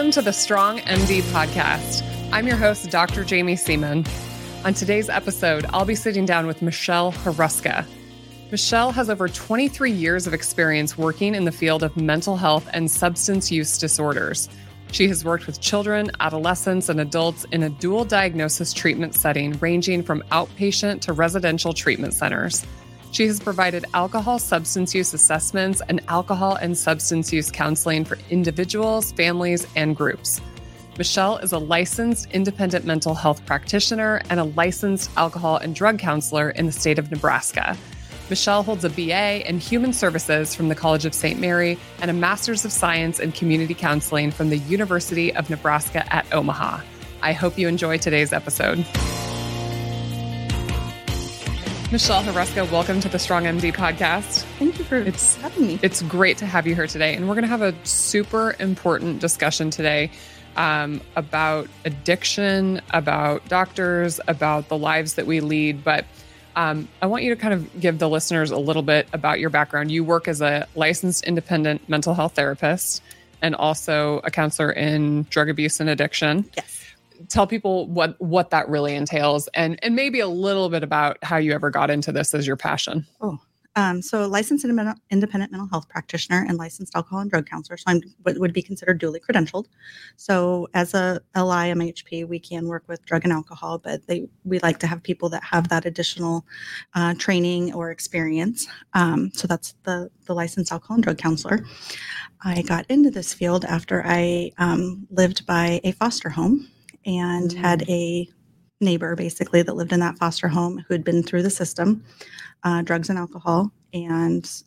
Welcome to the Strong MD Podcast. I'm your host, Dr. Jaime Seeman. On today's episode, I'll be sitting down with Michelle Hruska. Michelle has over 23 years of experience working in the field of mental health and substance use disorders. She has worked with children, adolescents, and adults in a dual diagnosis treatment setting ranging from outpatient to residential treatment centers. She has provided alcohol substance use assessments and alcohol and substance use counseling for individuals, families, and groups. Michelle is a licensed independent mental health practitioner and a licensed alcohol and drug counselor in the state of Nebraska. Michelle holds a BA in Human Services from the College of St. Mary and a Master's of Science in Community Counseling from the University of Nebraska at Omaha. I hope you enjoy today's episode. Michelle Hruska, welcome to the Strong MD Podcast. Thank you for having me. It's great to have you here today. And we're going to have a super important discussion today about addiction, about doctors, about the lives that we lead. But I want you to kind of give the listeners a little bit about your background. You work as a licensed independent mental health therapist and also a counselor in drug abuse and addiction. Yes. Tell people what that really entails and maybe a little bit about how you ever got into this as your passion. So licensed independent mental health practitioner and licensed alcohol and drug counselor. So I would be considered duly credentialed. So as a LIMHP, we can work with drug and alcohol, but we like to have people that have that additional training or experience. So that's the licensed alcohol and drug counselor. I got into this field after I lived by a foster home and had a neighbor basically that lived in that foster home who had been through the system, drugs and alcohol and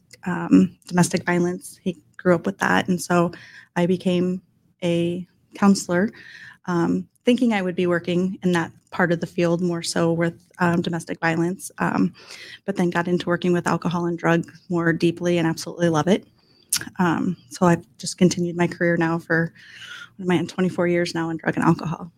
domestic violence. He grew up with that. And so I became a counselor thinking I would be working in that part of the field more so with domestic violence, but then got into working with alcohol and drug more deeply and absolutely love it. So I've just continued my career now for 24 years now in drug and alcohol.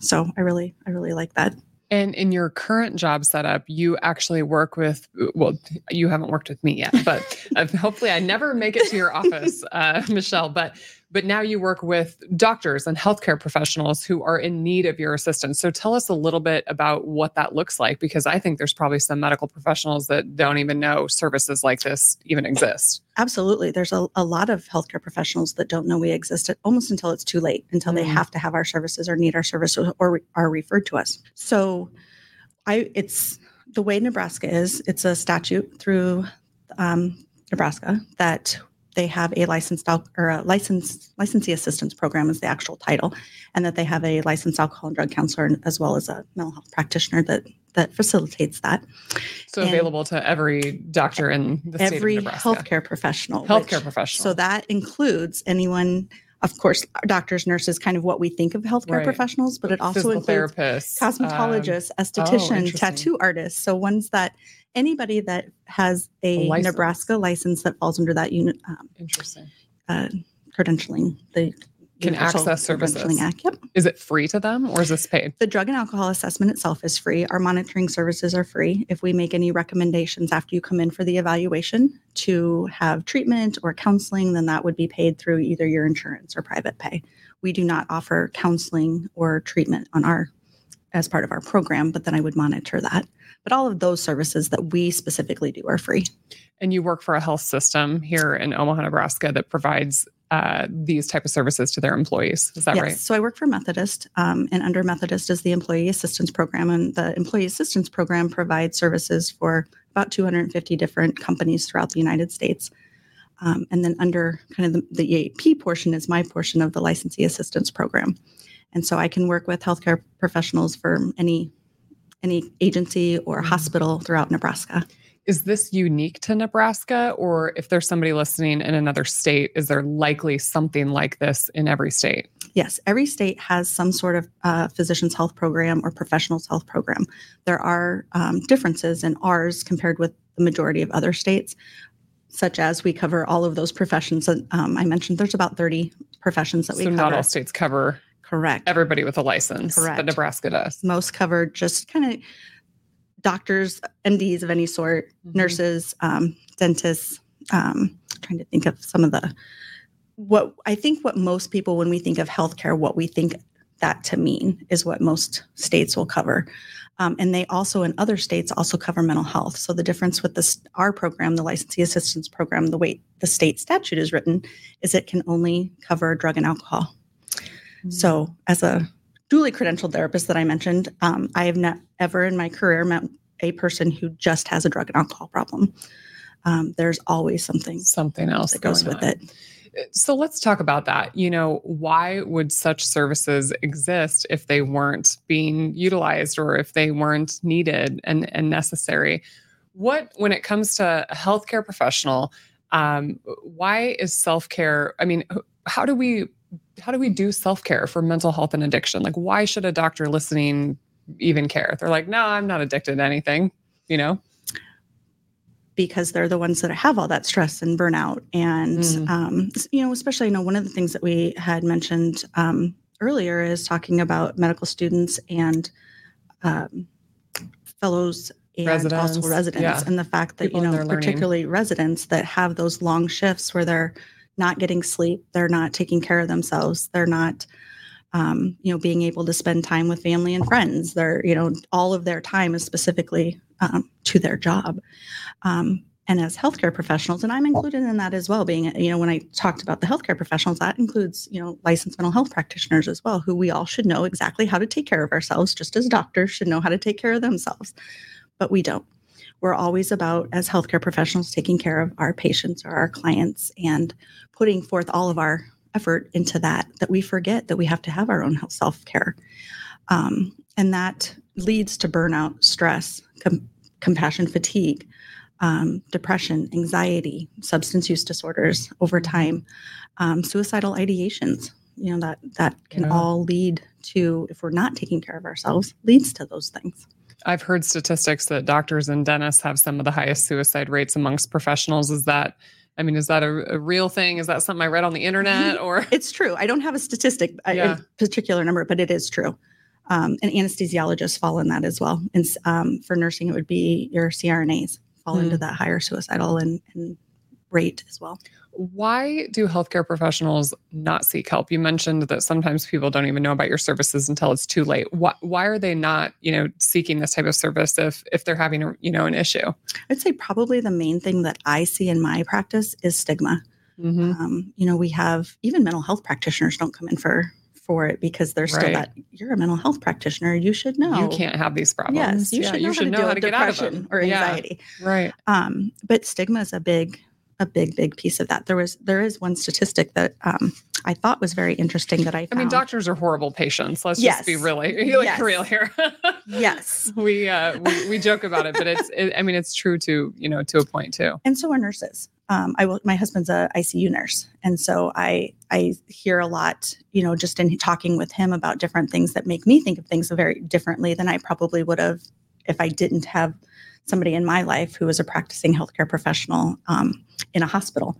So I really like that. And in your current job setup, you actually work with, well, you haven't worked with me yet, but hopefully I never make it to your office, Michelle, but now you work with doctors and healthcare professionals who are in need of your assistance. So tell us a little bit about what that looks like, because I think there's probably some medical professionals that don't even know services like this even exist. Absolutely. There's a lot of healthcare professionals that don't know we exist almost until it's too late, until they have to have our services or need our services or are referred to us. So it's the way Nebraska is, it's a statute through Nebraska that they have a Licensee Assistance Program is the actual title, and that they have a licensed alcohol and drug counselor as well as a mental health practitioner that facilitates that. So and available to every doctor in the state of Nebraska. Every healthcare professional. So that includes anyone, of course, doctors, nurses, kind of what we think of healthcare professionals, but it also includes cosmetologists, esthetician, tattoo artists. So ones that anybody that has a Nebraska license that falls under that unit, credentialing, they can access services. Yep. Is it free to them or is this paid? The drug and alcohol assessment itself is free. Our monitoring services are free. If we make any recommendations after you come in for the evaluation to have treatment or counseling, then that would be paid through either your insurance or private pay. We do not offer counseling or treatment as part of our program, but then I would monitor that. But all of those services that we specifically do are free. And you work for a health system here in Omaha, Nebraska that provides these type of services to their employees. Is that right? So I work for Methodist, and under Methodist is the Employee Assistance Program. And the Employee Assistance Program provides services for about 250 different companies throughout the United States. And then under kind of the EAP portion is my portion of the Licensee Assistance Program. And so I can work with healthcare professionals for any agency or hospital throughout Nebraska. Is this unique to Nebraska, or if there's somebody listening in another state, is there likely something like this in every state? Yes, every state has some sort of physician's health program or professional's health program. There are differences in ours compared with the majority of other states, such as we cover all of those professions. I mentioned there's about 30 professions that we cover. So not all states cover everybody with a license that Nebraska does. Most cover just kind of doctors, MDs of any sort, nurses, dentists, trying to think of some of the what most people, when we think of healthcare, what we think that to mean is what most states will cover. And they also, in other states, also cover mental health. So the difference with our program, the Licensee Assistance Program, the way the state statute is written, is it can only cover drug and alcohol. Mm-hmm. So as a duly credentialed therapist that I mentioned, I have not ever in my career met a person who just has a drug and alcohol problem. There's always something else that goes with it. So let's talk about that. You know, why would such services exist if they weren't being utilized or if they weren't needed and necessary? When it comes to a healthcare professional, why is self-care? I mean, how do we do self-care for mental health and addiction? Like, why should a doctor listening even care? They're like, no, I'm not addicted to anything, you know? Because they're the ones that have all that stress and burnout. And, especially, one of the things that we had mentioned earlier is talking about medical students and fellows and residents. Also residents. Yeah. And the fact that, particularly residents that have those long shifts where they're not getting sleep, they're not taking care of themselves, they're not, being able to spend time with family and friends. They're, all of their time is specifically to their job. And as healthcare professionals, and I'm included in that as well, being, when I talked about the healthcare professionals, that includes, licensed mental health practitioners as well, who we all should know exactly how to take care of ourselves, just as doctors should know how to take care of themselves. But we don't. We're always about, as healthcare professionals, taking care of our patients or our clients and putting forth all of our effort into that we forget that we have to have our own self-care. And that leads to burnout, stress, compassion fatigue, depression, anxiety, substance use disorders over time, suicidal ideations, that can all lead to, if we're not taking care of ourselves, leads to those things. I've heard statistics that doctors and dentists have some of the highest suicide rates amongst professionals. Is that a real thing? Is that something I read on the internet or? It's true. I don't have a statistic, a particular number, but it is true. And anesthesiologists fall in that as well. And for nursing, it would be your CRNAs fall into that higher suicidal and rate as well. Why do healthcare professionals not seek help? You mentioned that sometimes people don't even know about your services until it's too late. Why are they not, seeking this type of service if they're having, an issue? I'd say probably the main thing that I see in my practice is stigma. Mm-hmm. We have even mental health practitioners don't come in for it because there's still that you're a mental health practitioner. You should know. You can't have these problems. Yes, you should know how to deal with depression or anxiety. Yeah, right. But stigma is a big piece of that. There is one statistic that I thought was very interesting that I found. I mean, doctors are horrible patients. Let's just be real here. Yes. We joke about it, but it's true to, to a point too. And so are nurses. My husband's a ICU nurse. And so I hear a lot, just in talking with him about different things that make me think of things very differently than I probably would have if I didn't have somebody in my life who was a practicing healthcare professional in a hospital.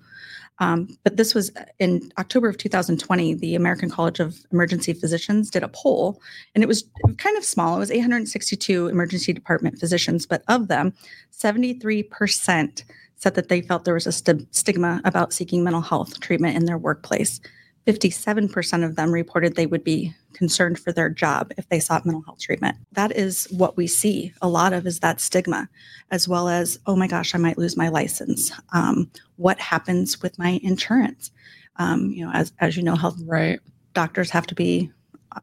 But this was in October of 2020, the American College of Emergency Physicians did a poll, and it was kind of small. It was 862 emergency department physicians, but of them, 73% said that they felt there was a stigma about seeking mental health treatment in their workplace. 57% of them reported they would be concerned for their job if they sought mental health treatment. That is what we see a lot of, is that stigma, as well as, oh my gosh, I might lose my license. What happens with my insurance? As you know, health doctors have to be,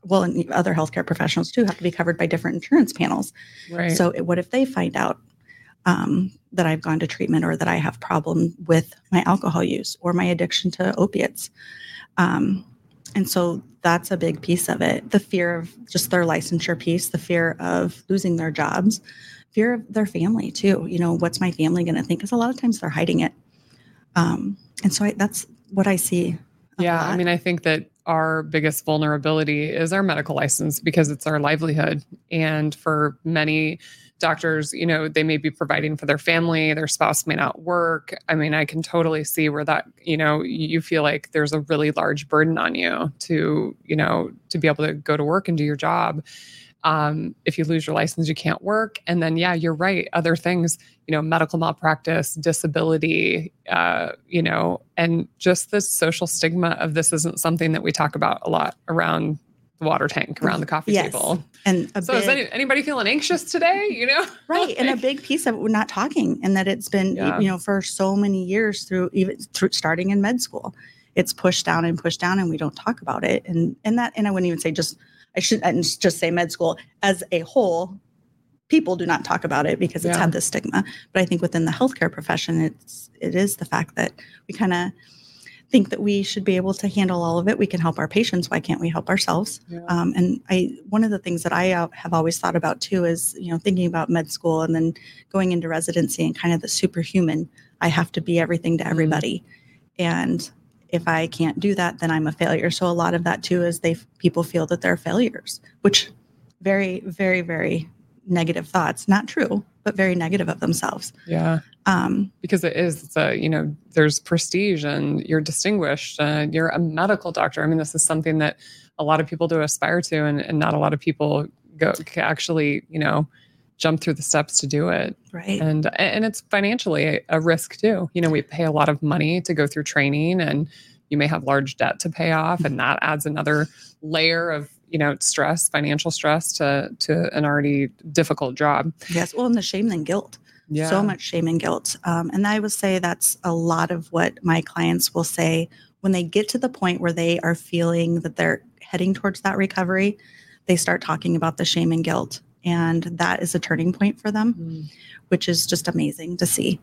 and other healthcare professionals too, have to be covered by different insurance panels. Right. So what if they find out that I've gone to treatment or that I have problem with my alcohol use or my addiction to opiates? And so that's a big piece of it. The fear of just their licensure piece, the fear of losing their jobs, fear of their family too. What's my family going to think? Because a lot of times they're hiding it. And so that's what I see. Yeah. I mean, I think that our biggest vulnerability is our medical license because it's our livelihood. And for many doctors, they may be providing for their family, their spouse may not work. I mean, I can totally see where that, you feel like there's a really large burden on you to be able to go to work and do your job. If you lose your license, you can't work. And then, yeah, you're right. Other things, medical malpractice, disability, and just the social stigma of this isn't something that we talk about a lot around the water tank, around the coffee table. And so is anybody feeling anxious today, Right. And a big piece of it, we're not talking, and that it's been, for so many years through starting in med school, it's pushed down and we don't talk about it. And I wouldn't even say I should just say med school as a whole, people do not talk about it because it's had this stigma. But I think within the healthcare profession, it is the fact that we kind of think that we should be able to handle all of it. We can help our patients. Why can't we help ourselves? Yeah. One of the things that I have always thought about too is, thinking about med school and then going into residency and kind of the superhuman, I have to be everything to everybody. Mm-hmm. And if I can't do that, then I'm a failure. So a lot of that too is people feel that they're failures, which very, very, very negative thoughts. Not true, but very negative of themselves. Yeah. Because there's prestige and you're distinguished. You're a medical doctor. I mean, this is something that a lot of people do aspire to, and not a lot of people actually jump through the steps to do it. Right. And it's financially a risk too. We pay a lot of money to go through training, and you may have large debt to pay off, and that adds another layer of, stress, financial stress to an already difficult job. Yes. Well, and the shame and guilt. Yeah. So much shame and guilt. And I would say that's a lot of what my clients will say when they get to the point where they are feeling that they're heading towards that recovery. They start talking about the shame and guilt. And that is a turning point for them, which is just amazing to see,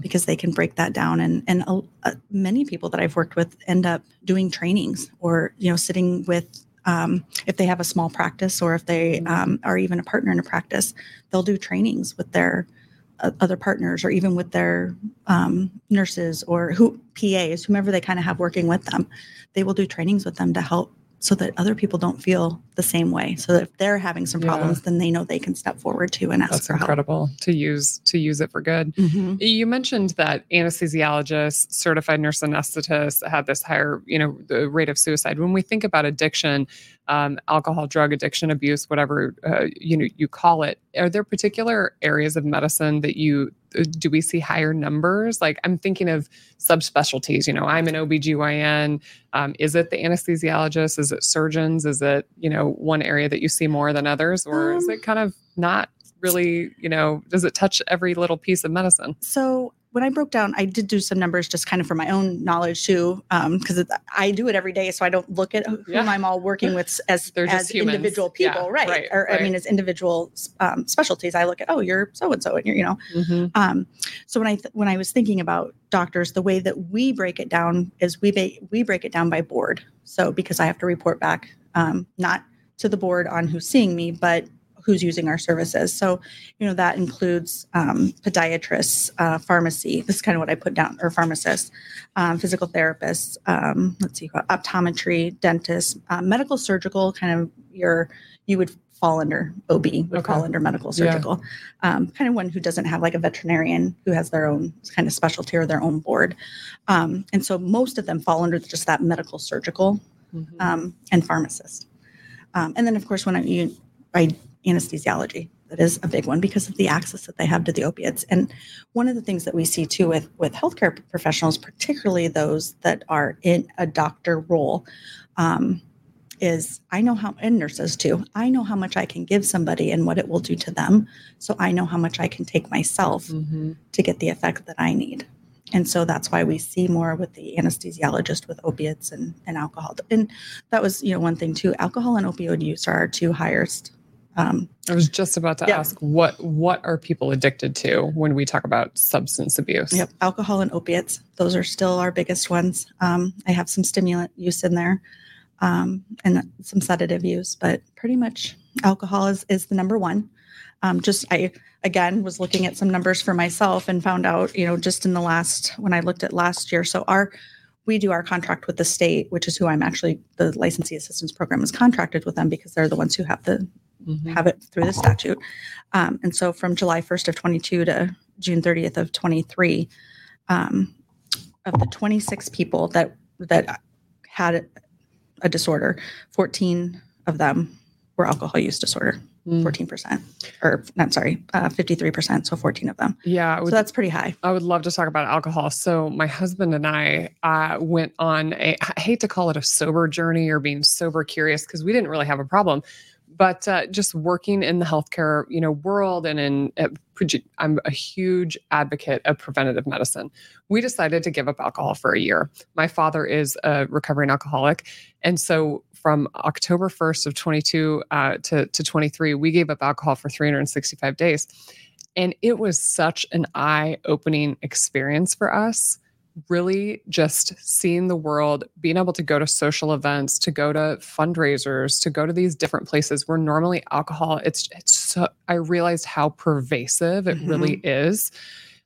because they can break that down. And many people that I've worked with end up doing trainings or, sitting with, if they have a small practice or if they are even a partner in a practice, they'll do trainings with their other partners or even with their nurses or PAs, whomever they kind of have working with them. They will do trainings with them to help, so that other people don't feel the same way. So that if they're having some problems, then they know they can step forward too and ask for help. That's incredible to use it for good. Mm-hmm. You mentioned that anesthesiologists, certified nurse anesthetists have this higher, the rate of suicide. When we think about addiction, alcohol, drug addiction, abuse, whatever, you call it, are there particular areas of medicine that do we see higher numbers? Like I'm thinking of subspecialties, I'm an OBGYN. Is it the anesthesiologist? Is it surgeons? Is it, one area that you see more than others? Or is it kind of not really, does it touch every little piece of medicine? So when I broke down, I did do some numbers just kind of for my own knowledge too, because I do it every day. So I don't look at whom I'm all working with as individual people, right? Right. I mean, as individual specialties, I look at, you're so-and-so and you're, Mm-hmm. So when I was thinking about doctors, the way that we break it down is we break it down by board. So because I have to report back, not to the board on who's seeing me, but who's using our services. So, that includes podiatrists, pharmacy. This is kind of what I put down, or pharmacists, physical therapists, optometry, dentists, medical, surgical, kind of you would fall under OB, fall under medical, surgical, kind of one who doesn't have like a veterinarian who has their own kind of specialty or their own board. And so most of them fall under just that medical, surgical, and pharmacist. And then of course, by anesthesiology, that is a big one because of the access that they have to the opiates. And one of the things that we see too with healthcare professionals, particularly those that are in a doctor role, is and nurses too, I know how much I can give somebody and what it will do to them. So I know how much I can take myself to get the effect that I need. And so that's why we see more with the anesthesiologist with opiates and alcohol. And that was, one thing too, alcohol and opioid use are our two highest. I was just about to ask, what are people addicted to when we talk about substance abuse? Yep. Alcohol and opiates. Those are still our biggest ones. I have some stimulant use in there, and some sedative use, but pretty much alcohol is the number one. I was looking at some numbers for myself and found out, just when I looked at last year, so we do our contract with the state, which is who I'm actually, the Licensee Assistance Program is contracted with them because they're the ones who have have it through the statute. And so from July 1st of 22 to June 30th of 23, of the 26 people that had a disorder, 14 of them were alcohol use disorder, 14%, or I'm sorry, 53%. So 14 of them. Yeah. So that's pretty high. I would love to talk about alcohol. So my husband and I went on I hate to call it a sober journey or being sober curious because we didn't really have a problem, but just working in the healthcare, world and I'm a huge advocate of preventative medicine. We decided to give up alcohol for a year. My father is a recovering alcoholic. And so from October 1st of 22 to 23, we gave up alcohol for 365 days. And it was such an eye-opening experience for us, really just seeing the world, being able to go to social events, to go to fundraisers, to go to these different places where normally alcohol, it's I realized how pervasive it really is.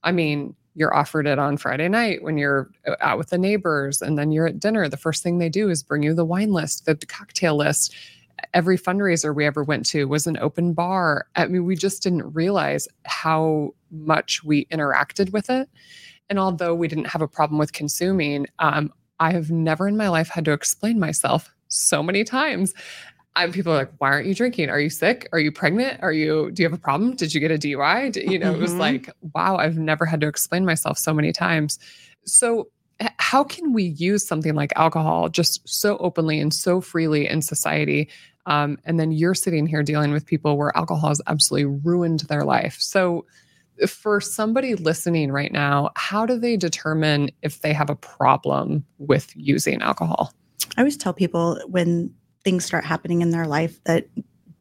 I mean, you're offered it on Friday night when you're out with the neighbors and then you're at dinner. The first thing they do is bring you the wine list, the cocktail list. Every fundraiser we ever went to was an open bar. I mean, we just didn't realize how much we interacted with it. And although we didn't have a problem with consuming, I have never in my life had to explain myself so many times. People are like, why aren't you drinking? Are you sick? Are you pregnant? Do you have a problem? Did you get a DUI? It was like, wow, I've never had to explain myself so many times. So how can we use something like alcohol just so openly and so freely in society? And then you're sitting here dealing with people where alcohol has absolutely ruined their life. So for somebody listening right now, how do they determine if they have a problem with using alcohol? I always tell people when things start happening in their life that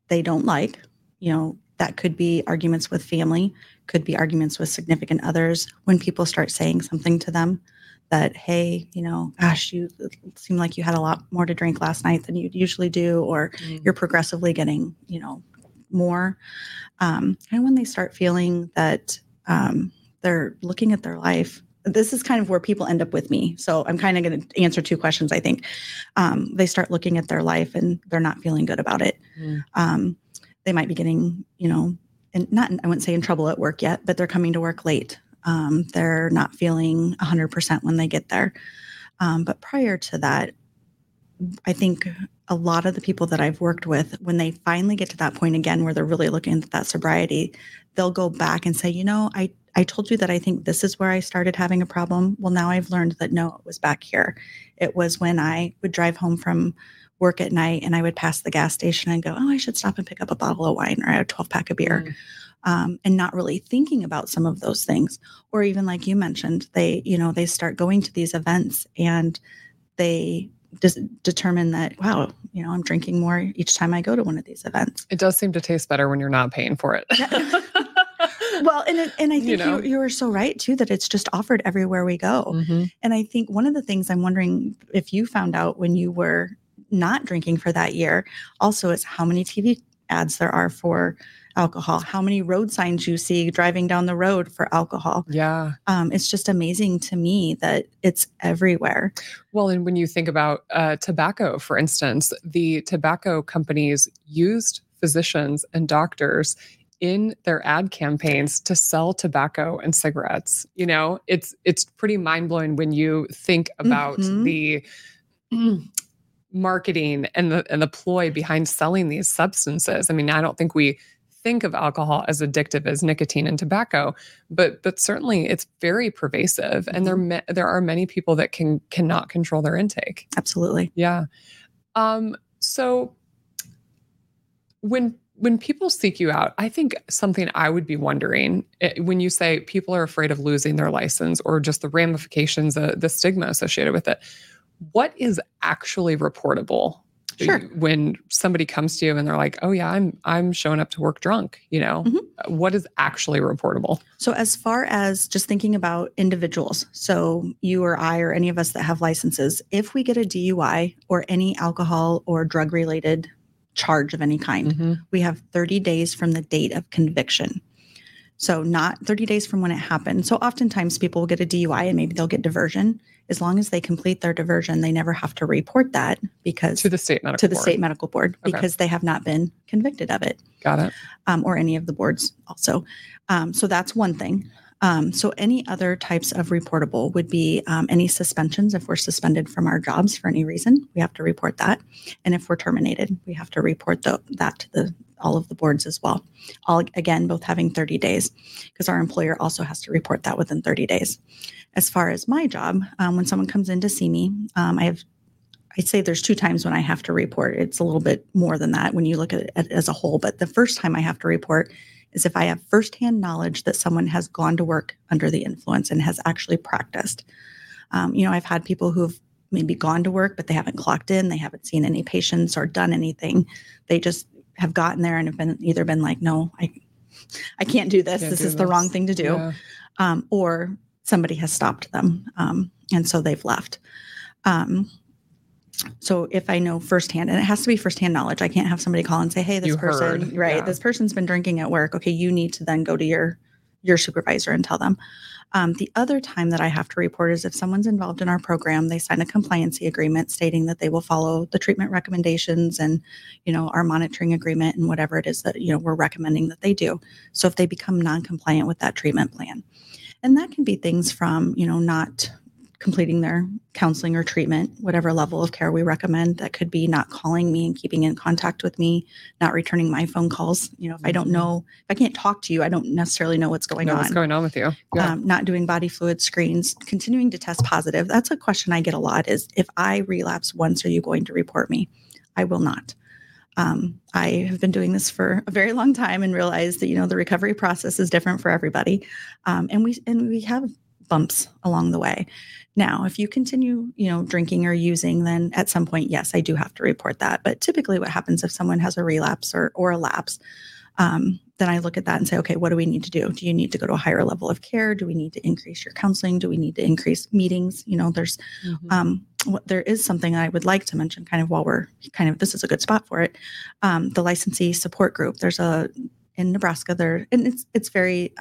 they don't like, that could be arguments with family, could be arguments with significant others. When people start saying something to them that, hey, gosh, you seem like you had a lot more to drink last night than you usually do, or you're progressively getting, more. And when they start feeling that they're looking at their life, this is kind of where people end up with me. So I'm kind of going to answer two questions, I think. They start looking at their life and they're not feeling good about it. They might be getting, I wouldn't say in trouble at work yet, but they're coming to work late. They're not feeling 100% when they get there. But prior to that, I think a lot of the people that I've worked with, when they finally get to that point again, where they're really looking at that sobriety, they'll go back and say, I told you that I think this is where I started having a problem. Well, now I've learned that no, it was back here. It was when I would drive home from work at night and I would pass the gas station and go, oh, I should stop and pick up a bottle of wine or a 12-pack of beer. And not really thinking about some of those things. Or even like you mentioned, they start going to these events and they determine that, wow, I'm drinking more each time I go to one of these events. It does seem to taste better when you're not paying for it. Well, and I think you are so right too, that it's just offered everywhere we go. And I think one of the things I'm wondering if you found out when you were not drinking for that year also is how many TV ads there are for alcohol, how many road signs you see driving down the road for alcohol. Yeah. It's just amazing to me that it's everywhere. Well, and when you think about tobacco, for instance, the tobacco companies used physicians and doctors in their ad campaigns to sell tobacco and cigarettes. It's pretty mind-blowing when you think about the marketing and the ploy behind selling these substances. I mean, I don't think we think of alcohol as addictive as nicotine and tobacco, but certainly it's very pervasive, and there are many people that cannot control their intake. Absolutely. Yeah. So when people seek you out, I think something I would be wondering, when you say people are afraid of losing their license or just the ramifications, the stigma associated with it, what is actually reportable? Sure. When somebody comes to you and they're like, oh yeah, I'm showing up to work drunk, what is actually reportable? So as far as just thinking about individuals, so you or I or any of us that have licenses, if we get a DUI or any alcohol or drug related charge of any kind, we have 30 days from the date of conviction. So not 30 days from when it happened. So oftentimes people will get a DUI and maybe they'll get diversion. As long as they complete their diversion, they never have to report that because to the state medical board because they have not been convicted of it. Got it. Or any of the boards also. So that's one thing. So any other types of reportable would be any suspensions. If we're suspended from our jobs for any reason, we have to report that. And if we're terminated, we have to report that to all of the boards as well. All, again, both having 30 days, because our employer also has to report that within 30 days. As far as my job, when someone comes in to see me, I'd say there's two times when I have to report. It's a little bit more than that when you look at it as a whole. But the first time I have to report is if I have firsthand knowledge that someone has gone to work under the influence and has actually practiced. I've had people who've maybe gone to work, but they haven't clocked in. They haven't seen any patients or done anything. They just have gotten there and have been like, no, I can't do this. This is the wrong thing to do. Yeah. Or somebody has stopped them. And so they've left. So if I know firsthand, and it has to be firsthand knowledge, I can't have somebody call and say, hey, this person's been drinking at work. Okay, you need to then go to your supervisor and tell them. The other time that I have to report is if someone's involved in our program, they sign a compliancy agreement stating that they will follow the treatment recommendations and, our monitoring agreement and whatever it is that, we're recommending that they do. So if they become non-compliant with that treatment plan, and that can be things from, not completing their counseling or treatment, whatever level of care we recommend. That could be not calling me and keeping in contact with me, not returning my phone calls. If I don't know, if I can't talk to you, I don't necessarily know what's going on. What's going on with you? Yeah. Not doing body fluid screens, continuing to test positive. That's a question I get a lot is, if I relapse once, are you going to report me? I will not. I have been doing this for a very long time and realized that, the recovery process is different for everybody. And we have bumps along the way. Now, if you continue, drinking or using, then at some point, yes, I do have to report that. But typically what happens if someone has a relapse or a lapse, then I look at that and say, okay, what do we need to do? Do you need to go to a higher level of care? Do we need to increase your counseling? Do we need to increase meetings? There is something I would like to mention kind of while we're this is a good spot for it. The licensee support group, in Nebraska there, and it's very,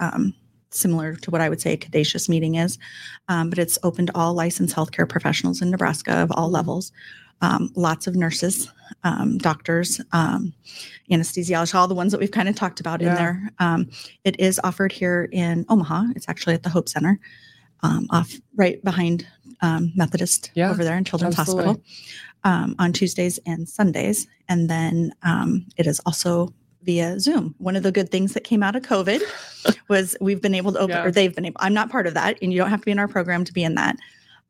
similar to what I would say a Caduceus meeting is, but it's open to all licensed healthcare professionals in Nebraska of all levels, lots of nurses, doctors, anesthesiologists, all the ones that we've kind of talked about in there. It is offered here in Omaha. It's actually at the Hope Center, off right behind Methodist over there in Children's Hospital, on Tuesdays and Sundays. And then it is also via Zoom. One of the good things that came out of COVID was we've been able to open, or they've been able, I'm not part of that, and you don't have to be in our program to be in that.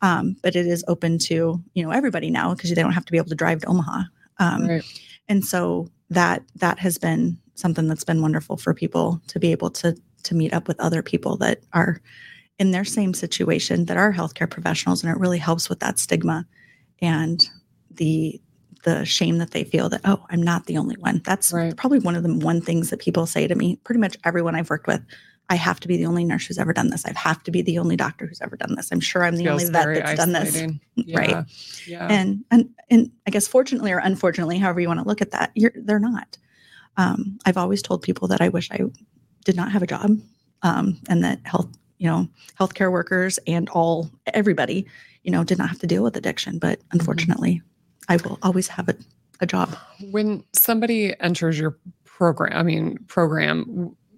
But it is open to, everybody now, because they don't have to be able to drive to Omaha. And so that has been something that's been wonderful for people to be able to meet up with other people that are in their same situation, that are healthcare professionals. And it really helps with that stigma and the shame that they feel that, oh, I'm not the only one. That's probably one of the one things that people say to me, pretty much everyone I've worked with, I have to be the only nurse who's ever done this. I have to be the only doctor who's ever done this. I'm sure I'm the only vet that's done this. Yeah. Right. Yeah. And I guess fortunately or unfortunately, however you want to look at that, they're not. I've always told people that I wish I did not have a job, and that healthcare workers and everybody, did not have to deal with addiction. But unfortunately, I will always have a job. When somebody enters your program,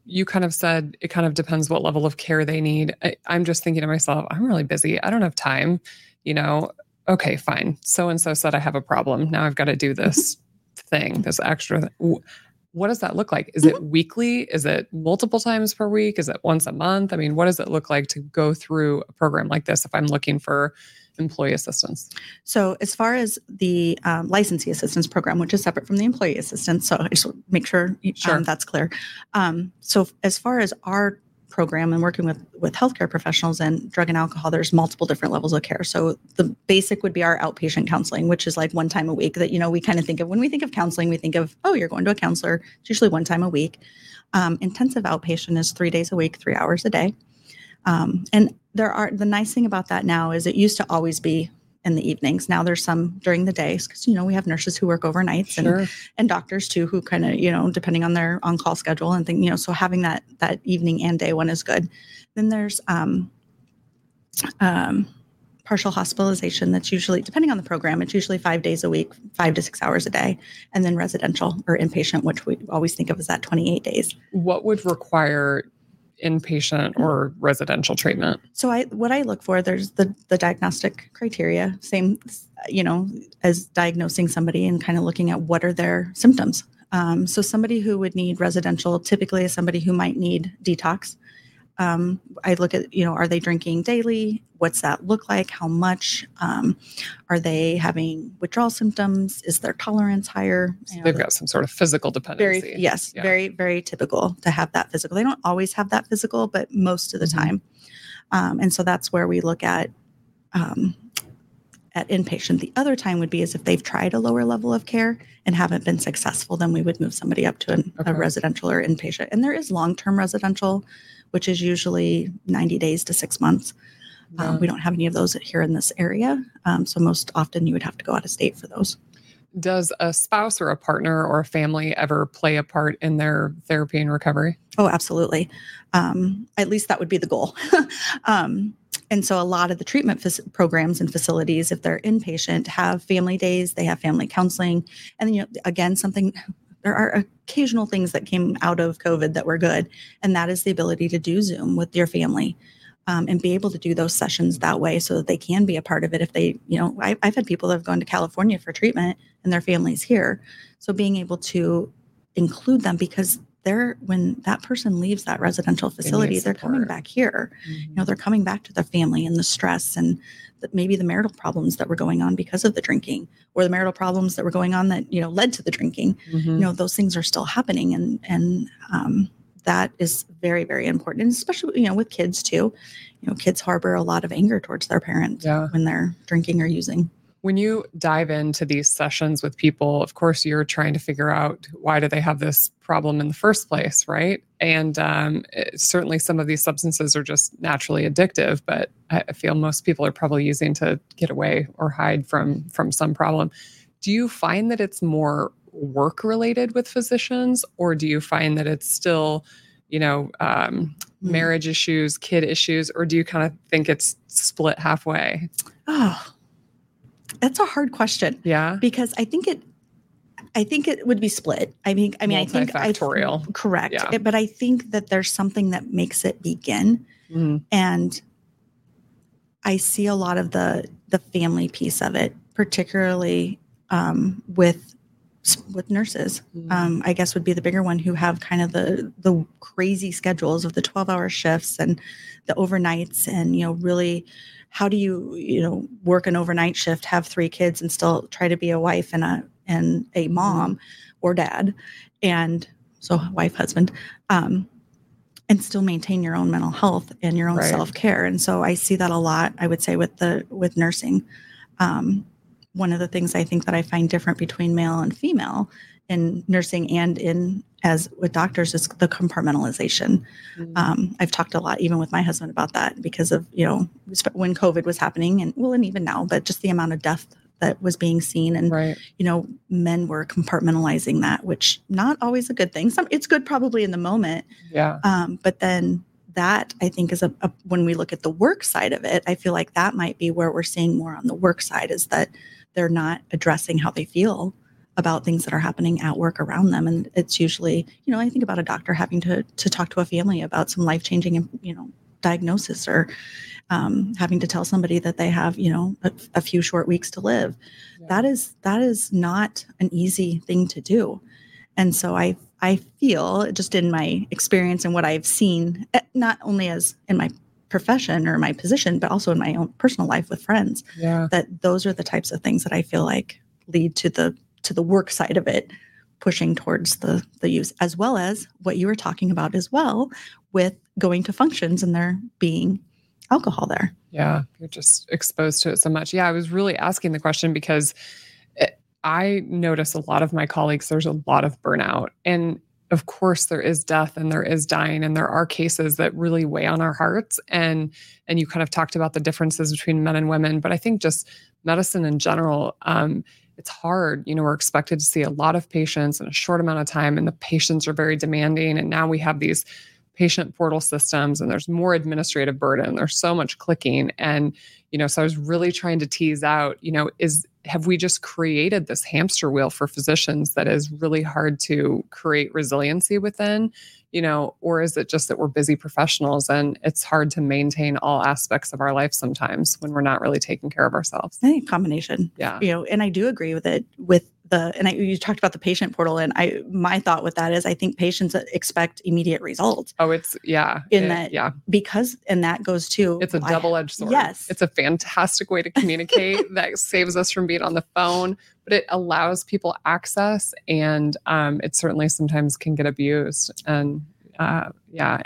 you kind of said it kind of depends what level of care they need. I'm just thinking to myself, I'm really busy. I don't have time. Okay, fine. So-and-so said I have a problem. Now I've got to do this thing, this extra thing. What does that look like? Is it weekly? Is it multiple times per week? Is it once a month? I mean, what does it look like to go through a program like this if I'm looking for employee assistance? So as far as the Licensee Assistance Program, which is separate from the Employee Assistance, so I just make sure. That's clear. So as far as our program and working with healthcare professionals and drug and alcohol, there's multiple different levels of care. So the basic would be our outpatient counseling, which is like one time a week that, we kind of think of. When we think of counseling, we think of, oh, you're going to a counselor. It's usually one time a week. Intensive outpatient is 3 days a week, 3 hours a day. And the nice thing about that now is it used to always be in the evenings. Now there's some during the days because, we have nurses who work overnights and doctors too, who kind of, depending on their on-call schedule and thing, so having that evening and day one is good. Then there's, partial hospitalization. That's usually, depending on the program, it's usually 5 days a week, 5 to 6 hours a day. And then residential or inpatient, which we always think of as that 28 days. What would require inpatient or residential treatment? So what I look for, there's the diagnostic criteria, same, as diagnosing somebody and kind of looking at what are their symptoms. So somebody who would need residential typically is somebody who might need detox. I look at, are they drinking daily? What's that look like? How much? Are they having withdrawal symptoms? Is their tolerance higher? They've got some sort of physical dependency. Very, very typical to have that physical. They don't always have that physical, but most of the time. And so that's where we look at inpatient. The other time would be is if they've tried a lower level of care and haven't been successful, then we would move somebody up to a residential or inpatient. And there is long-term residential, which is usually 90 days to 6 months. Yeah. We don't have any of those here in this area. So most often you would have to go out of state for those. Does a spouse or a partner or a family ever play a part in their therapy and recovery? Oh, absolutely. At least that would be the goal. And so a lot of the treatment programs and facilities, if they're inpatient, have family days, they have family counseling. And then, again, there are occasional things that came out of COVID that were good. And that is the ability to do Zoom with your family and be able to do those sessions that way so that they can be a part of it. If they, I've had people that have gone to California for treatment and their family's here. So being able to include them, because when that person leaves that residential facility, they're coming back here. Mm-hmm. They're coming back to their family and the stress and maybe the marital problems that were going on because of the drinking, or the marital problems that were going on that, led to the drinking. Mm-hmm. Those things are still happening. And that is very, very important. And especially, with kids too, kids harbor a lot of anger towards their parents when they're drinking or using. When you dive into these sessions with people, of course, you're trying to figure out why do they have this problem in the first place, right? And certainly some of these substances are just naturally addictive, but I feel most people are probably using to get away or hide from some problem. Do you find that it's more work-related with physicians, or do you find that it's still, marriage issues, kid issues, or do you kind of think it's split halfway? Oh, that's a hard question. Yeah. Because I think it would be split. Multifactorial. Correct. Yeah. But I think that there's something that makes it begin. Mm. And I see a lot of the family piece of it, particularly with nurses, I guess would be the bigger one, who have kind of the crazy schedules of the 12-hour shifts and the overnights, and, really, how do you, work an overnight shift, have 3 kids and still try to be a wife and a mom or dad, and so wife, husband, and still maintain your own mental health and your own self-care. And so I see that a lot, I would say, with nursing. One of the things I think that I find different between male and female in nursing and as with doctors is the compartmentalization. Mm-hmm. I've talked a lot, even with my husband, about that because of, when COVID was happening and even now, but just the amount of death that was being seen. And, men were compartmentalizing that, which not always a good thing. It's good probably in the moment. Yeah. But then that, I think, is when we look at the work side of it, I feel like that might be where we're seeing more on the work side, is that they're not addressing how they feel about things that are happening at work around them. And it's usually, I think about a doctor having to talk to a family about some life-changing, diagnosis, or having to tell somebody that they have, a few short weeks to live. Yeah. That is not an easy thing to do. And so I feel, just in my experience and what I've seen, not only as in my profession or my position, but also in my own personal life with friends, that those are the types of things that I feel like lead to the work side of it, pushing towards the use, as well as what you were talking about as well with going to functions and there being alcohol there. Yeah, you're just exposed to it so much. Yeah, I was really asking the question because I notice a lot of my colleagues, there's a lot of burnout. And of course, there is death and there is dying, and there are cases that really weigh on our hearts. And you kind of talked about the differences between men and women, but I think just medicine in general, it's hard. We're expected to see a lot of patients in a short amount of time, and the patients are very demanding. And now we have these patient portal systems, and there's more administrative burden. There's so much clicking. And, so I was really trying to tease out, have we just created this hamster wheel for physicians that is really hard to create resiliency within, you know, or is it just that we're busy professionals and it's hard to maintain all aspects of our life sometimes when we're not really taking care of ourselves? I think combination. Yeah. You know, and I do agree with it with the, and I, you talked about the patient portal, and my thought with that is I think patients expect immediate results. Oh, it's, yeah. Because, and that goes to. It's a double-edged sword. Yes. It's a fantastic way to communicate that saves us from being on the phone, but it allows people access, and it certainly sometimes can get abused and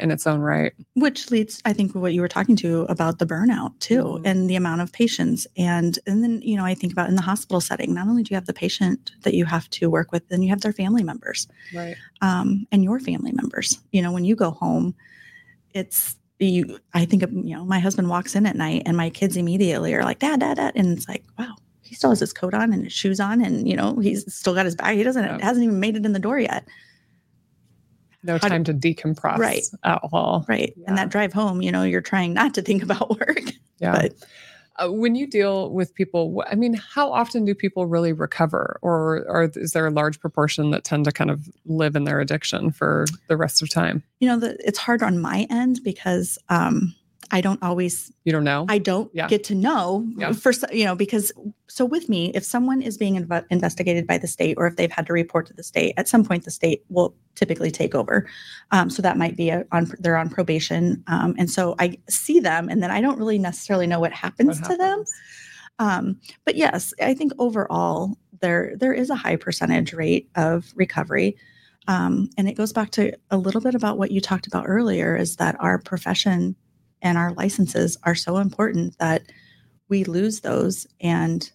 in its own right. Which leads, I think, what you were talking to about the burnout too, mm-hmm. and the amount of patients. And then, you know, I think about in the hospital setting, not only do you have the patient that you have to work with, then you have their family members, right? And your family members, you know, when you go home, I think, you know, my husband walks in at night and my kids immediately are like, dad, dad, dad. And it's like, wow, he still has his coat on and his shoes on. And, you know, he's still got his bag. He hasn't even made it in the door yet. No time to decompress at all. Right. Yeah. And that drive home, you know, you're trying not to think about work. Yeah. But when you deal with people, I mean, how often do people really recover, or is there a large proportion that tend to kind of live in their addiction for the rest of time? You know, it's hard on my end because I don't always. You don't know? I don't get to know first, you know, because so with me, if someone is being investigated by the state, or if they've had to report to the state, at some point the state will typically take over. So that might be they're on probation. And so I see them, and then I don't really necessarily know what happens to them. But yes, I think overall there is a high percentage rate of recovery. And it goes back to a little bit about what you talked about earlier, is that our profession and our licenses are so important that we lose those and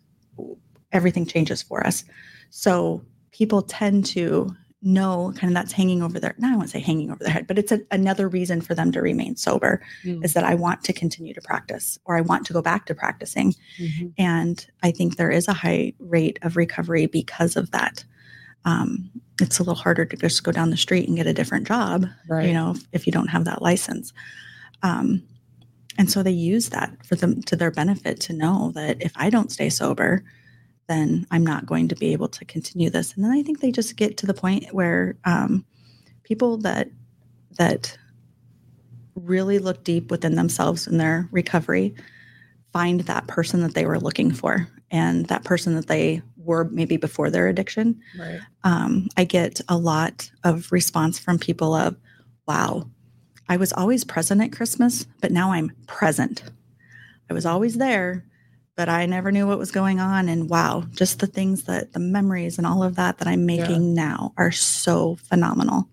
everything changes for us. So people tend to know kind of that's hanging over their, no, I won't say hanging over their head, but it's another reason for them to remain sober, is that I want to continue to practice, or I want to go back to practicing. Mm-hmm. And I think there is a high rate of recovery because of that. It's a little harder to just go down the street and get a different job, you know, if you don't have that license. And so they use that for them to their benefit, to know that if I don't stay sober, then I'm not going to be able to continue this. And then I think they just get to the point where people that really look deep within themselves in their recovery find that person that they were looking for, and that person that they were maybe before their addiction. Right. I get a lot of response from people of, wow, I was always present at Christmas, but now I'm present. I was always there, but I never knew what was going on. And wow, just the things that the memories and all of that I'm making now are so phenomenal.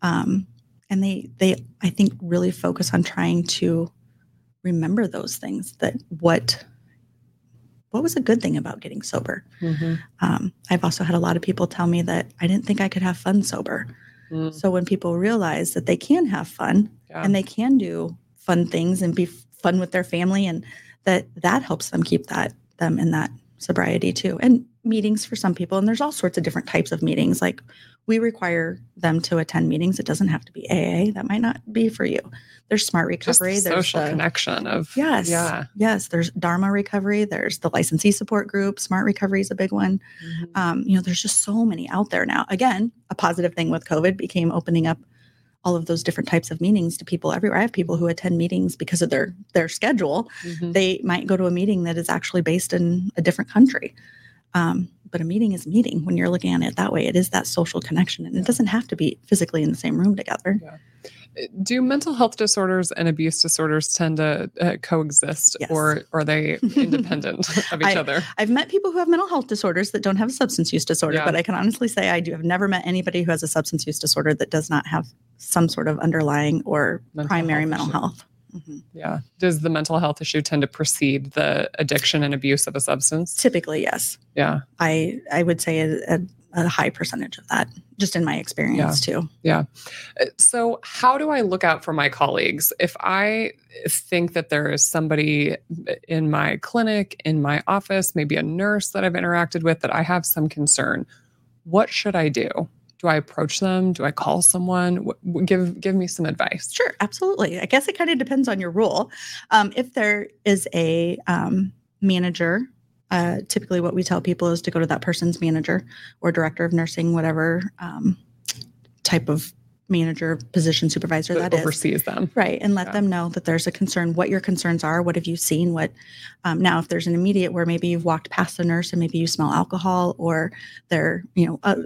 And they I think really focus on trying to remember those things, that what was a good thing about getting sober. Mm-hmm. I've also had a lot of people tell me that I didn't think I could have fun sober. So when people realize that they can have fun and they can do fun things and be fun with their family, and that helps them keep them in that sobriety too. And meetings for some people, and there's all sorts of different types of meetings. Like we require them to attend meetings. It doesn't have to be AA. That might not be for you. There's SMART Recovery. Just the social connection of. Yes. Yeah. Yes. There's Dharma Recovery. There's the licensee support group. SMART Recovery is a big one. Mm-hmm. You know, there's just so many out there now. Again, a positive thing with COVID became opening up all of those different types of meetings to people everywhere. I have people who attend meetings because of their schedule. Mm-hmm. They might go to a meeting that is actually based in a different country. But a meeting is a meeting when you're looking at it that way. It is that social connection, and it doesn't have to be physically in the same room together. Yeah. Do mental health disorders and abuse disorders tend to coexist, or are they independent of each other? I've met people who have mental health disorders that don't have a substance use disorder, but I can honestly say I've never met anybody who has a substance use disorder that does not have some sort of underlying or primary mental health. Mm-hmm. Yeah. Does the mental health issue tend to precede the addiction and abuse of a substance? Typically, yes. Yeah. I would say a high percentage of that, just in my experience too. Yeah. So how do I look out for my colleagues? If I think that there is somebody in my clinic, in my office, maybe a nurse that I've interacted with that I have some concern, what should I do? Do I approach them? Do I call someone? Give me some advice. Sure, absolutely. I guess it kind of depends on your role. If there is a manager Typically what we tell people is to go to that person's manager or director of nursing, whatever type of manager, position, supervisor that is. Oversees them. Right. And let them know that there's a concern, what your concerns are, what have you seen, what, now if there's an immediate where maybe you've walked past the nurse and maybe you smell alcohol or they're, you know,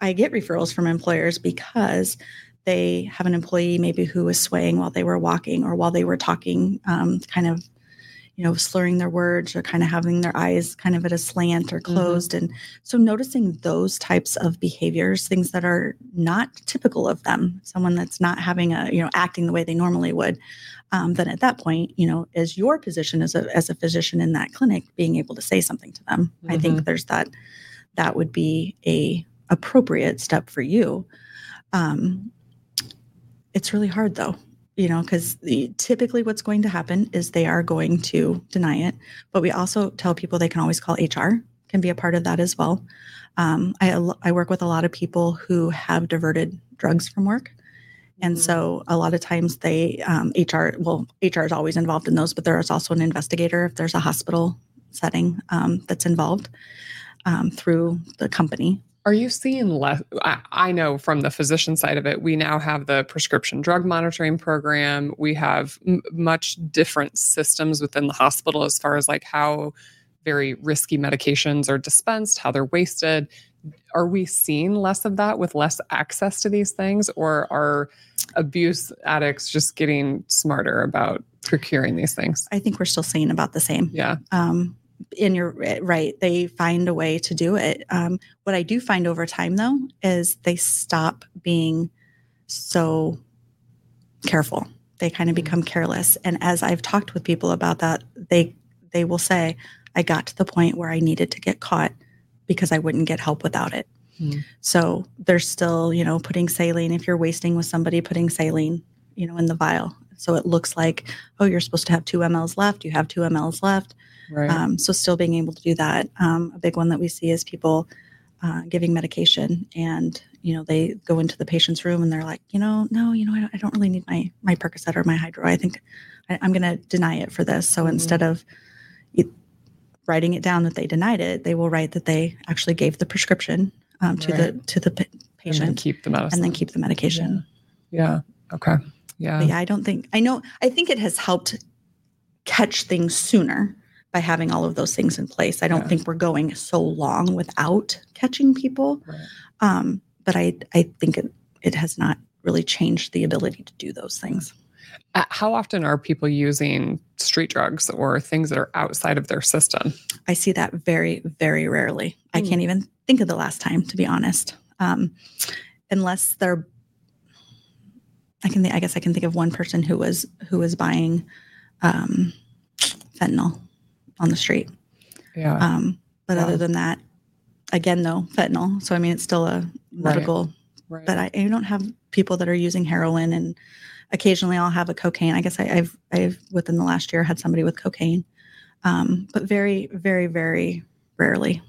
I get referrals from employers because they have an employee maybe who was swaying while they were walking or while they were talking, kind of, you know, slurring their words or kind of having their eyes kind of at a slant or closed. Mm-hmm. And so noticing those types of behaviors, things that are not typical of them, someone that's not having a, you know, acting the way they normally would, then at that point, you know, is your position as a physician in that clinic, being able to say something to them. Mm-hmm. I think there's that, that would be a appropriate step for you. It's really hard though, you know, because typically what's going to happen is they are going to deny it. But we also tell people they can always call HR, can be a part of that as well. I work with a lot of people who have diverted drugs from work. And so a lot of times they, HR is always involved in those, but there is also an investigator if there's a hospital setting that's involved through the company. Are you seeing less? I know from the physician side of it, we now have the prescription drug monitoring program. We have much different systems within the hospital as far as like how very risky medications are dispensed, how they're wasted. Are we seeing less of that with less access to these things, or are abuse addicts just getting smarter about procuring these things? I think we're still seeing about the same. Yeah. And you're right. They find a way to do it. What I do find over time, though, is they stop being so careful. They kind of become careless. And as I've talked with people about that, they will say, I got to the point where I needed to get caught because I wouldn't get help without it. Mm. So they're still, you know, putting saline. If you're wasting with somebody, putting saline, you know, in the vial. So it looks like, oh, you're supposed to have 2 mLs left. You have 2 mLs left. Right. So still being able to do that. A big one that we see is people giving medication and, you know, they go into the patient's room and they're like, I don't really need my Percocet or my Hydro. I think I'm going to deny it for this. So instead of writing it down that they denied it, they will write that they actually gave the prescription to the patient. And then keep the medicine. And then keep the medication. Yeah. Okay. Yeah. I think it has helped catch things sooner by having all of those things in place. I don't think we're going so long without catching people. Right. But I think it has not really changed the ability to do those things. How often are people using street drugs or things that are outside of their system? I see that very, very rarely. I can't even think of the last time, to be honest. Unless they're, I guess I can think of one person who was buying fentanyl on the street. Yeah. But other than that, again, though, fentanyl. So, I mean, it's still a medical, right. But I don't have people that are using heroin, and occasionally I'll have a cocaine. I guess I've within the last year had somebody with cocaine, but very, very, very rarely.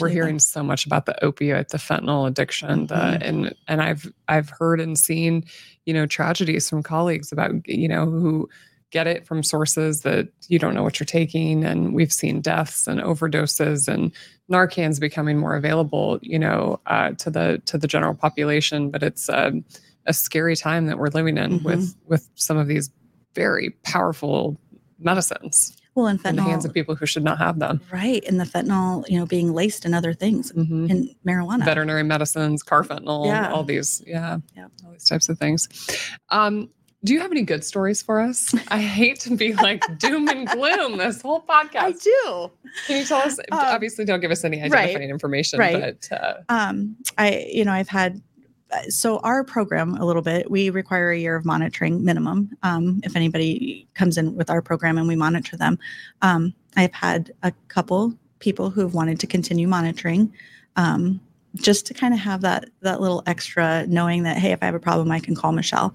We're hearing so much about the opioid, the fentanyl addiction, and I've heard and seen, you know, tragedies from colleagues about, you know, who get it from sources that you don't know what you're taking, and we've seen deaths and overdoses and Narcan's becoming more available, you know, to the general population. But it's a scary time that we're living in with some of these very powerful medicines. Well, and fentanyl, in the hands of people who should not have them. Right. And the fentanyl, you know, being laced in other things, in marijuana. Veterinary medicines, carfentanil, all these. Yeah. All these types of things. Do you have any good stories for us? I hate to be like doom and gloom this whole podcast. I do. Can you tell us? Obviously, don't give us any identifying information. Right. But, So our program a little bit, we require a year of monitoring minimum. If anybody comes in with our program and we monitor them, I've had a couple people who've wanted to continue monitoring, just to kind of have that little extra knowing that, hey, if I have a problem, I can call Michelle.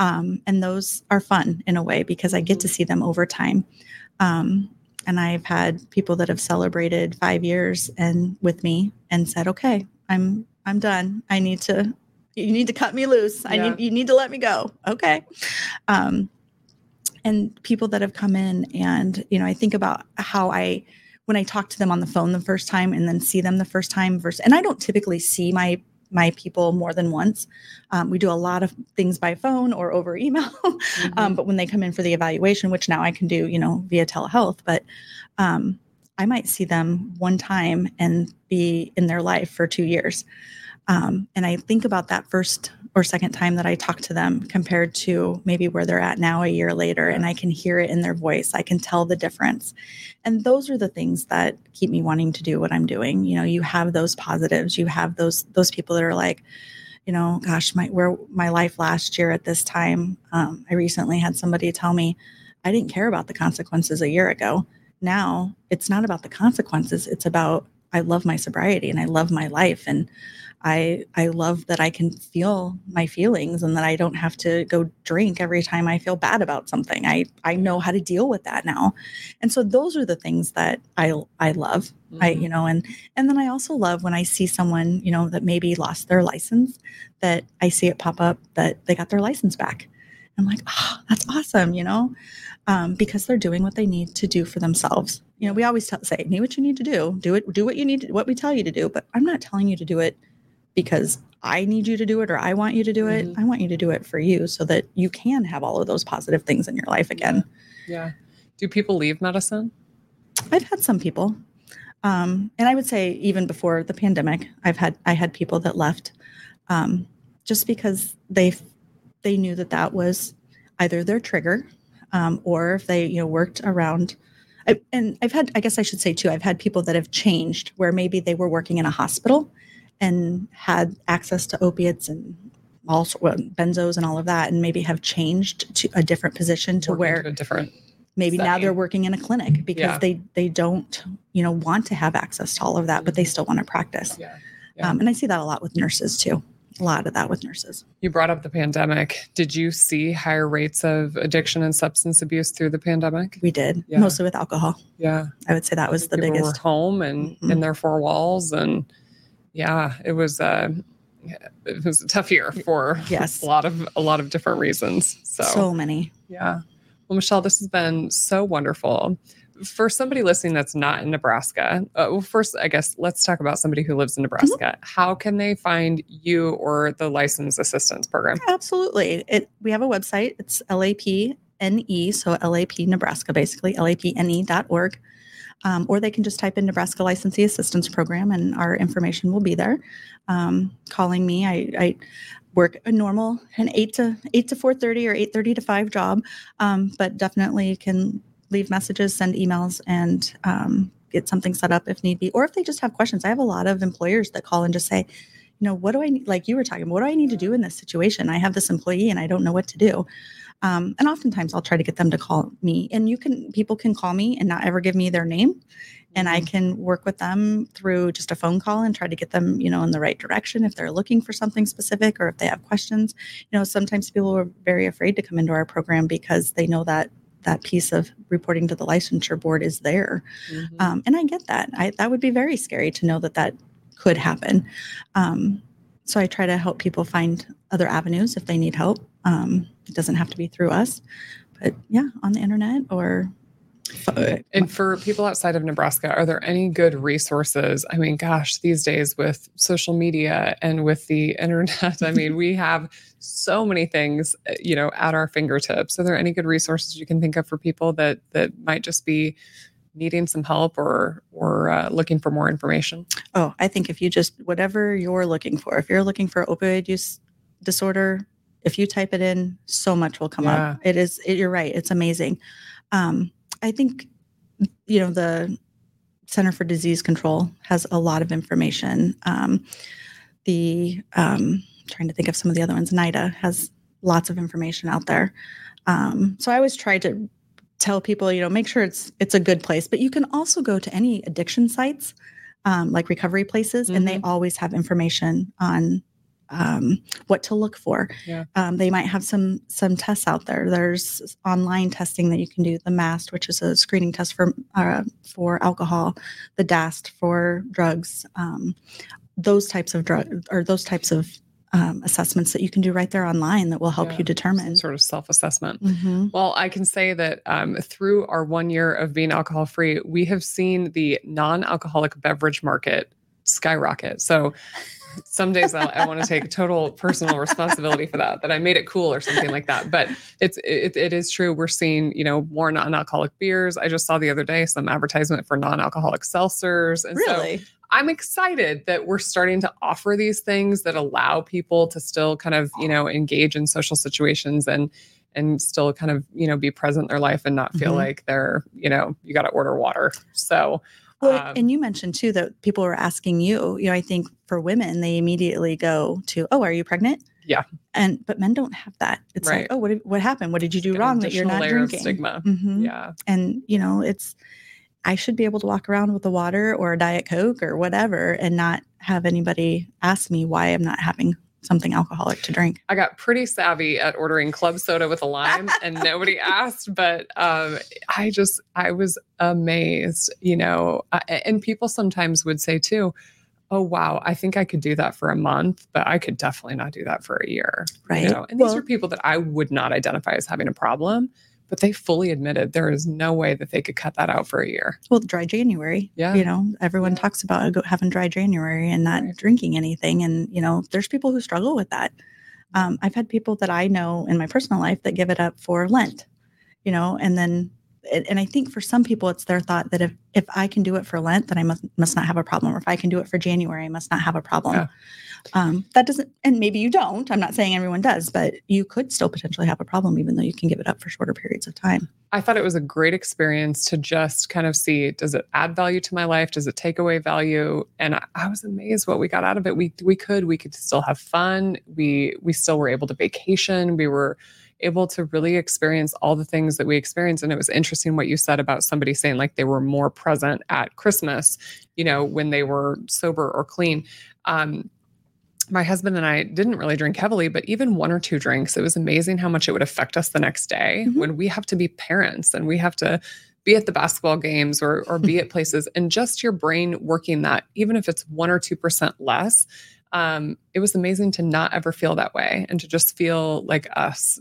And those are fun in a way because I get to see them over time. And I've had people that have celebrated 5 years and with me and said, okay, I'm done. You need to cut me loose. You need to let me go. Okay. And people that have come in and, you know, I think about how I when I talk to them on the phone the first time and then see them the first time versus, and I don't typically see my people more than once. We do a lot of things by phone or over email, mm-hmm. But when they come in for the evaluation, which now I can do, via telehealth, but I might see them one time and be in their life for 2 years. And I think about that first or second time that I talk to them compared to maybe where they're at now a year later, and I can hear it in their voice. I can tell the difference. And those are the things that keep me wanting to do what I'm doing. You have those positives, you have those people that are like, gosh, my life last year at this time, I recently had somebody tell me, I didn't care about the consequences a year ago. Now it's not about the consequences. It's about, I love my sobriety and I love my life. And I love that I can feel my feelings and that I don't have to go drink every time I feel bad about something. I know how to deal with that now. And so those are the things that I love, mm-hmm. And then I also love when I see someone, that maybe lost their license, that I see it pop up that they got their license back. I'm like, oh, that's awesome, because they're doing what they need to do for themselves. We always say, do what you need to do. Do what you need, what we tell you to do. But I'm not telling you to do it because I need you to do it or I want you to do it. Mm-hmm. I want you to do it for you so that you can have all of those positive things in your life again. Yeah. Do people leave medicine? I've had some people. And I would say even before the pandemic, I had people that left just because they knew that was either their trigger or if they, worked around. I've had people that have changed where maybe they were working in a hospital and had access to opiates and benzos and all of that, and maybe have changed to a different position to where maybe now they're working in a clinic because they don't, want to have access to all of that, but they still want to practice. Yeah. Yeah. And I see that a lot with nurses too. A lot of that with nurses. You brought up the pandemic. Did you see higher rates of addiction and substance abuse through the pandemic? We did, mostly with alcohol. Yeah. I would say that was the biggest. People were home and mm-hmm. in their four walls. And it was a tough year for a lot of different reasons. So many. Yeah. Well, Michelle, this has been so wonderful. For somebody listening that's not in Nebraska, first, I guess, let's talk about somebody who lives in Nebraska. Mm-hmm. How can they find you or the Licensee Assistance Program? Absolutely. We have a website. It's LAPNE, so LAP Nebraska, basically, lapne.org. Or they can just type in Nebraska Licensee Assistance Program and our information will be there. Calling me, I work an 8 to 4:30 or 8:30 to 5 job, but definitely can leave messages, send emails, and get something set up if need be. Or if they just have questions, I have a lot of employers that call and just say, what do I need? Like you were talking, what do I need to do in this situation? I have this employee and I don't know what to do. And oftentimes I'll try to get them to call me, and people can call me and not ever give me their name. Mm-hmm. And I can work with them through just a phone call and try to get them, in the right direction if they're looking for something specific or if they have questions. Sometimes people are very afraid to come into our program because they know that piece of reporting to the licensure board is there. Mm-hmm. And I get that. That would be very scary to know that could happen. So I try to help people find other avenues if they need help. It doesn't have to be through us, but on the internet or. And for people outside of Nebraska, are there any good resources? I mean, gosh, these days with social media and with the internet, I mean, we have so many things, at our fingertips. Are there any good resources you can think of for people that might just be needing some help or looking for more information? Oh, I think whatever you're looking for, if you're looking for opioid use disorder, if you type it in, so much will come up. You're right. It's amazing. I think, the Center for Disease Control has a lot of information. Trying to think of some of the other ones. NIDA has lots of information out there. So I always try to tell people, make sure it's a good place, but you can also go to any addiction sites, like recovery places, mm-hmm. and they always have information on what to look for. Yeah. They might have some tests out there. There's online testing that you can do. The MAST, which is a screening test for alcohol, the DAST for drugs, those types of assessments that you can do right there online that will help you determine. Sort of self-assessment. Mm-hmm. Well, I can say that through our 1 year of being alcohol-free, we have seen the non-alcoholic beverage market skyrocket. So some days I want to take total personal responsibility for that I made it cool or something like that. But it is true. We're seeing, more non-alcoholic beers. I just saw the other day some advertisement for non-alcoholic seltzers. And really? So I'm excited that we're starting to offer these things that allow people to still kind of, engage in social situations and still kind of, be present in their life and not feel like they're, you got to order water. So well, and you mentioned too that people were asking you, I think for women, they immediately go to, oh, are you pregnant? Yeah. But men don't have that. It's right. Like, oh, what happened? What did you do wrong that you're not drinking? Stigma. Mm-hmm. Yeah. And it's, I should be able to walk around with a water or a Diet Coke or whatever and not have anybody ask me why I'm not having something alcoholic to drink. I got pretty savvy at ordering club soda with a lime and nobody asked, but I was amazed, and people sometimes would say too, oh, wow, I think I could do that for a month, but I could definitely not do that for a year. Right. And these are people that I would not identify as having a problem, but they fully admitted there is no way that they could cut that out for a year. Well, dry January, everyone talks about having dry January and not drinking anything. And, there's people who struggle with that. I've had people that I know in my personal life that give it up for Lent, and I think for some people, it's their thought that if I can do it for Lent, then I must not have a problem. Or if I can do it for January, I must not have a problem. Yeah. That doesn't, and maybe you don't, I'm not saying everyone does, but you could still potentially have a problem, even though you can give it up for shorter periods of time. I thought it was a great experience to just kind of see, does it add value to my life? Does it take away value? And I was amazed what we got out of it. We could still have fun. We still were able to vacation. We were able to really experience all the things that we experienced. And it was interesting what you said about somebody saying like they were more present at Christmas, when they were sober or clean. My husband and I didn't really drink heavily, but even one or two drinks, it was amazing how much it would affect us the next day when we have to be parents and we have to be at the basketball games or be at places. And just your brain working that, even if it's 1% or 2% less, it was amazing to not ever feel that way and to just feel like us,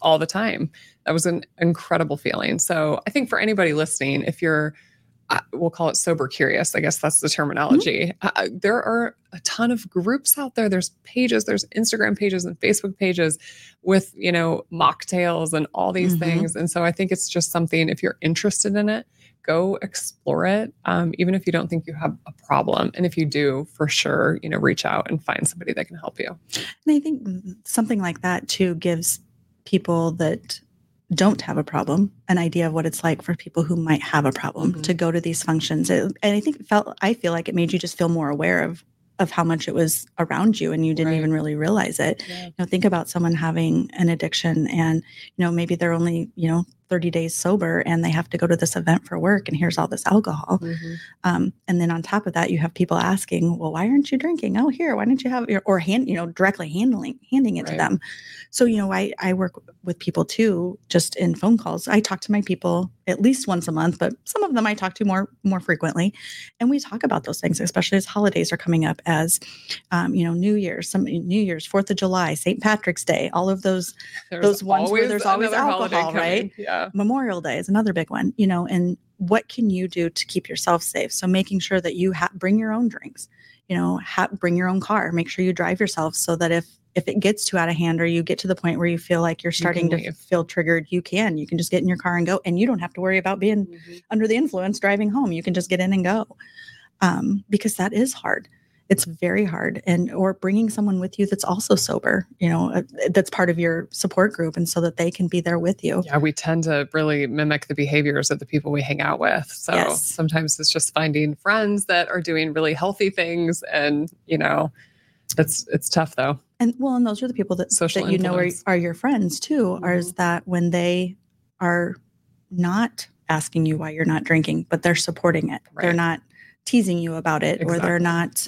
all the time. That was an incredible feeling. So I think for anybody listening, if you're, we'll call it sober curious, I guess that's the terminology. There are a ton of groups out there. There's pages, there's Instagram pages and Facebook pages with, mocktails and all these things. And so I think it's just something, if you're interested in it, go explore it, even if you don't think you have a problem. And if you do, for sure, reach out and find somebody that can help you. And I think something like that, too, gives people that don't have a problem an idea of what it's like for people who might have a problem to go to these functions. And I think I feel like it made you just feel more aware of how much it was around you and you didn't even really realize it. Yeah. Think about someone having an addiction and, maybe they're only, 30 days sober and they have to go to this event for work and here's all this alcohol. And then on top of that, you have people asking, well, why aren't you drinking? Oh, here, why don't you have your, or hand, directly handing it to them. So, I work with people too, just in phone calls. I talk to my people at least once a month, but some of them I talk to more frequently. And we talk about those things, especially as holidays are coming up as, New Year's, 4th of July, St. Patrick's Day, all of those ones where there's always alcohol, right? Yeah. Memorial Day is another big one, and what can you do to keep yourself safe? So making sure that you bring your own drinks, bring your own car, make sure you drive yourself so that if it gets too out of hand or you get to the point where you feel like you're starting to feel triggered, you can just get in your car and go, and you don't have to worry about being under the influence driving home. You can just get in and go, because that is hard. It's very hard. And, or bringing someone with you that's also sober, that's part of your support group. And so that they can be there with you. Yeah. We tend to really mimic the behaviors of the people we hang out with. So sometimes it's just finding friends that are doing really healthy things. And, it's tough though. And well, and those are the people that are your friends too, is that when they are not asking you why you're not drinking, but they're supporting it. Right. They're not teasing you about it, or they're not,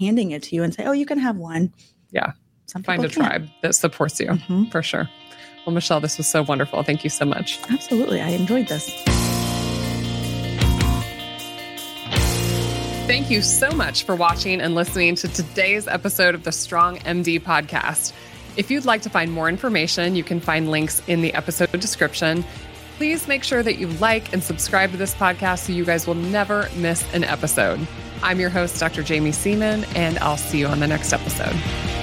handing it to you and say, oh, you can have one. Yeah. Find a tribe that supports you for sure. Well, Michelle, this was so wonderful. Thank you so much. Absolutely. I enjoyed this. Thank you so much for watching and listening to today's episode of the Strong MD Podcast. If you'd like to find more information, you can find links in the episode description. Please make sure that you like and subscribe to this podcast so you guys will never miss an episode. I'm your host, Dr. Jaime Seeman, and I'll see you on the next episode.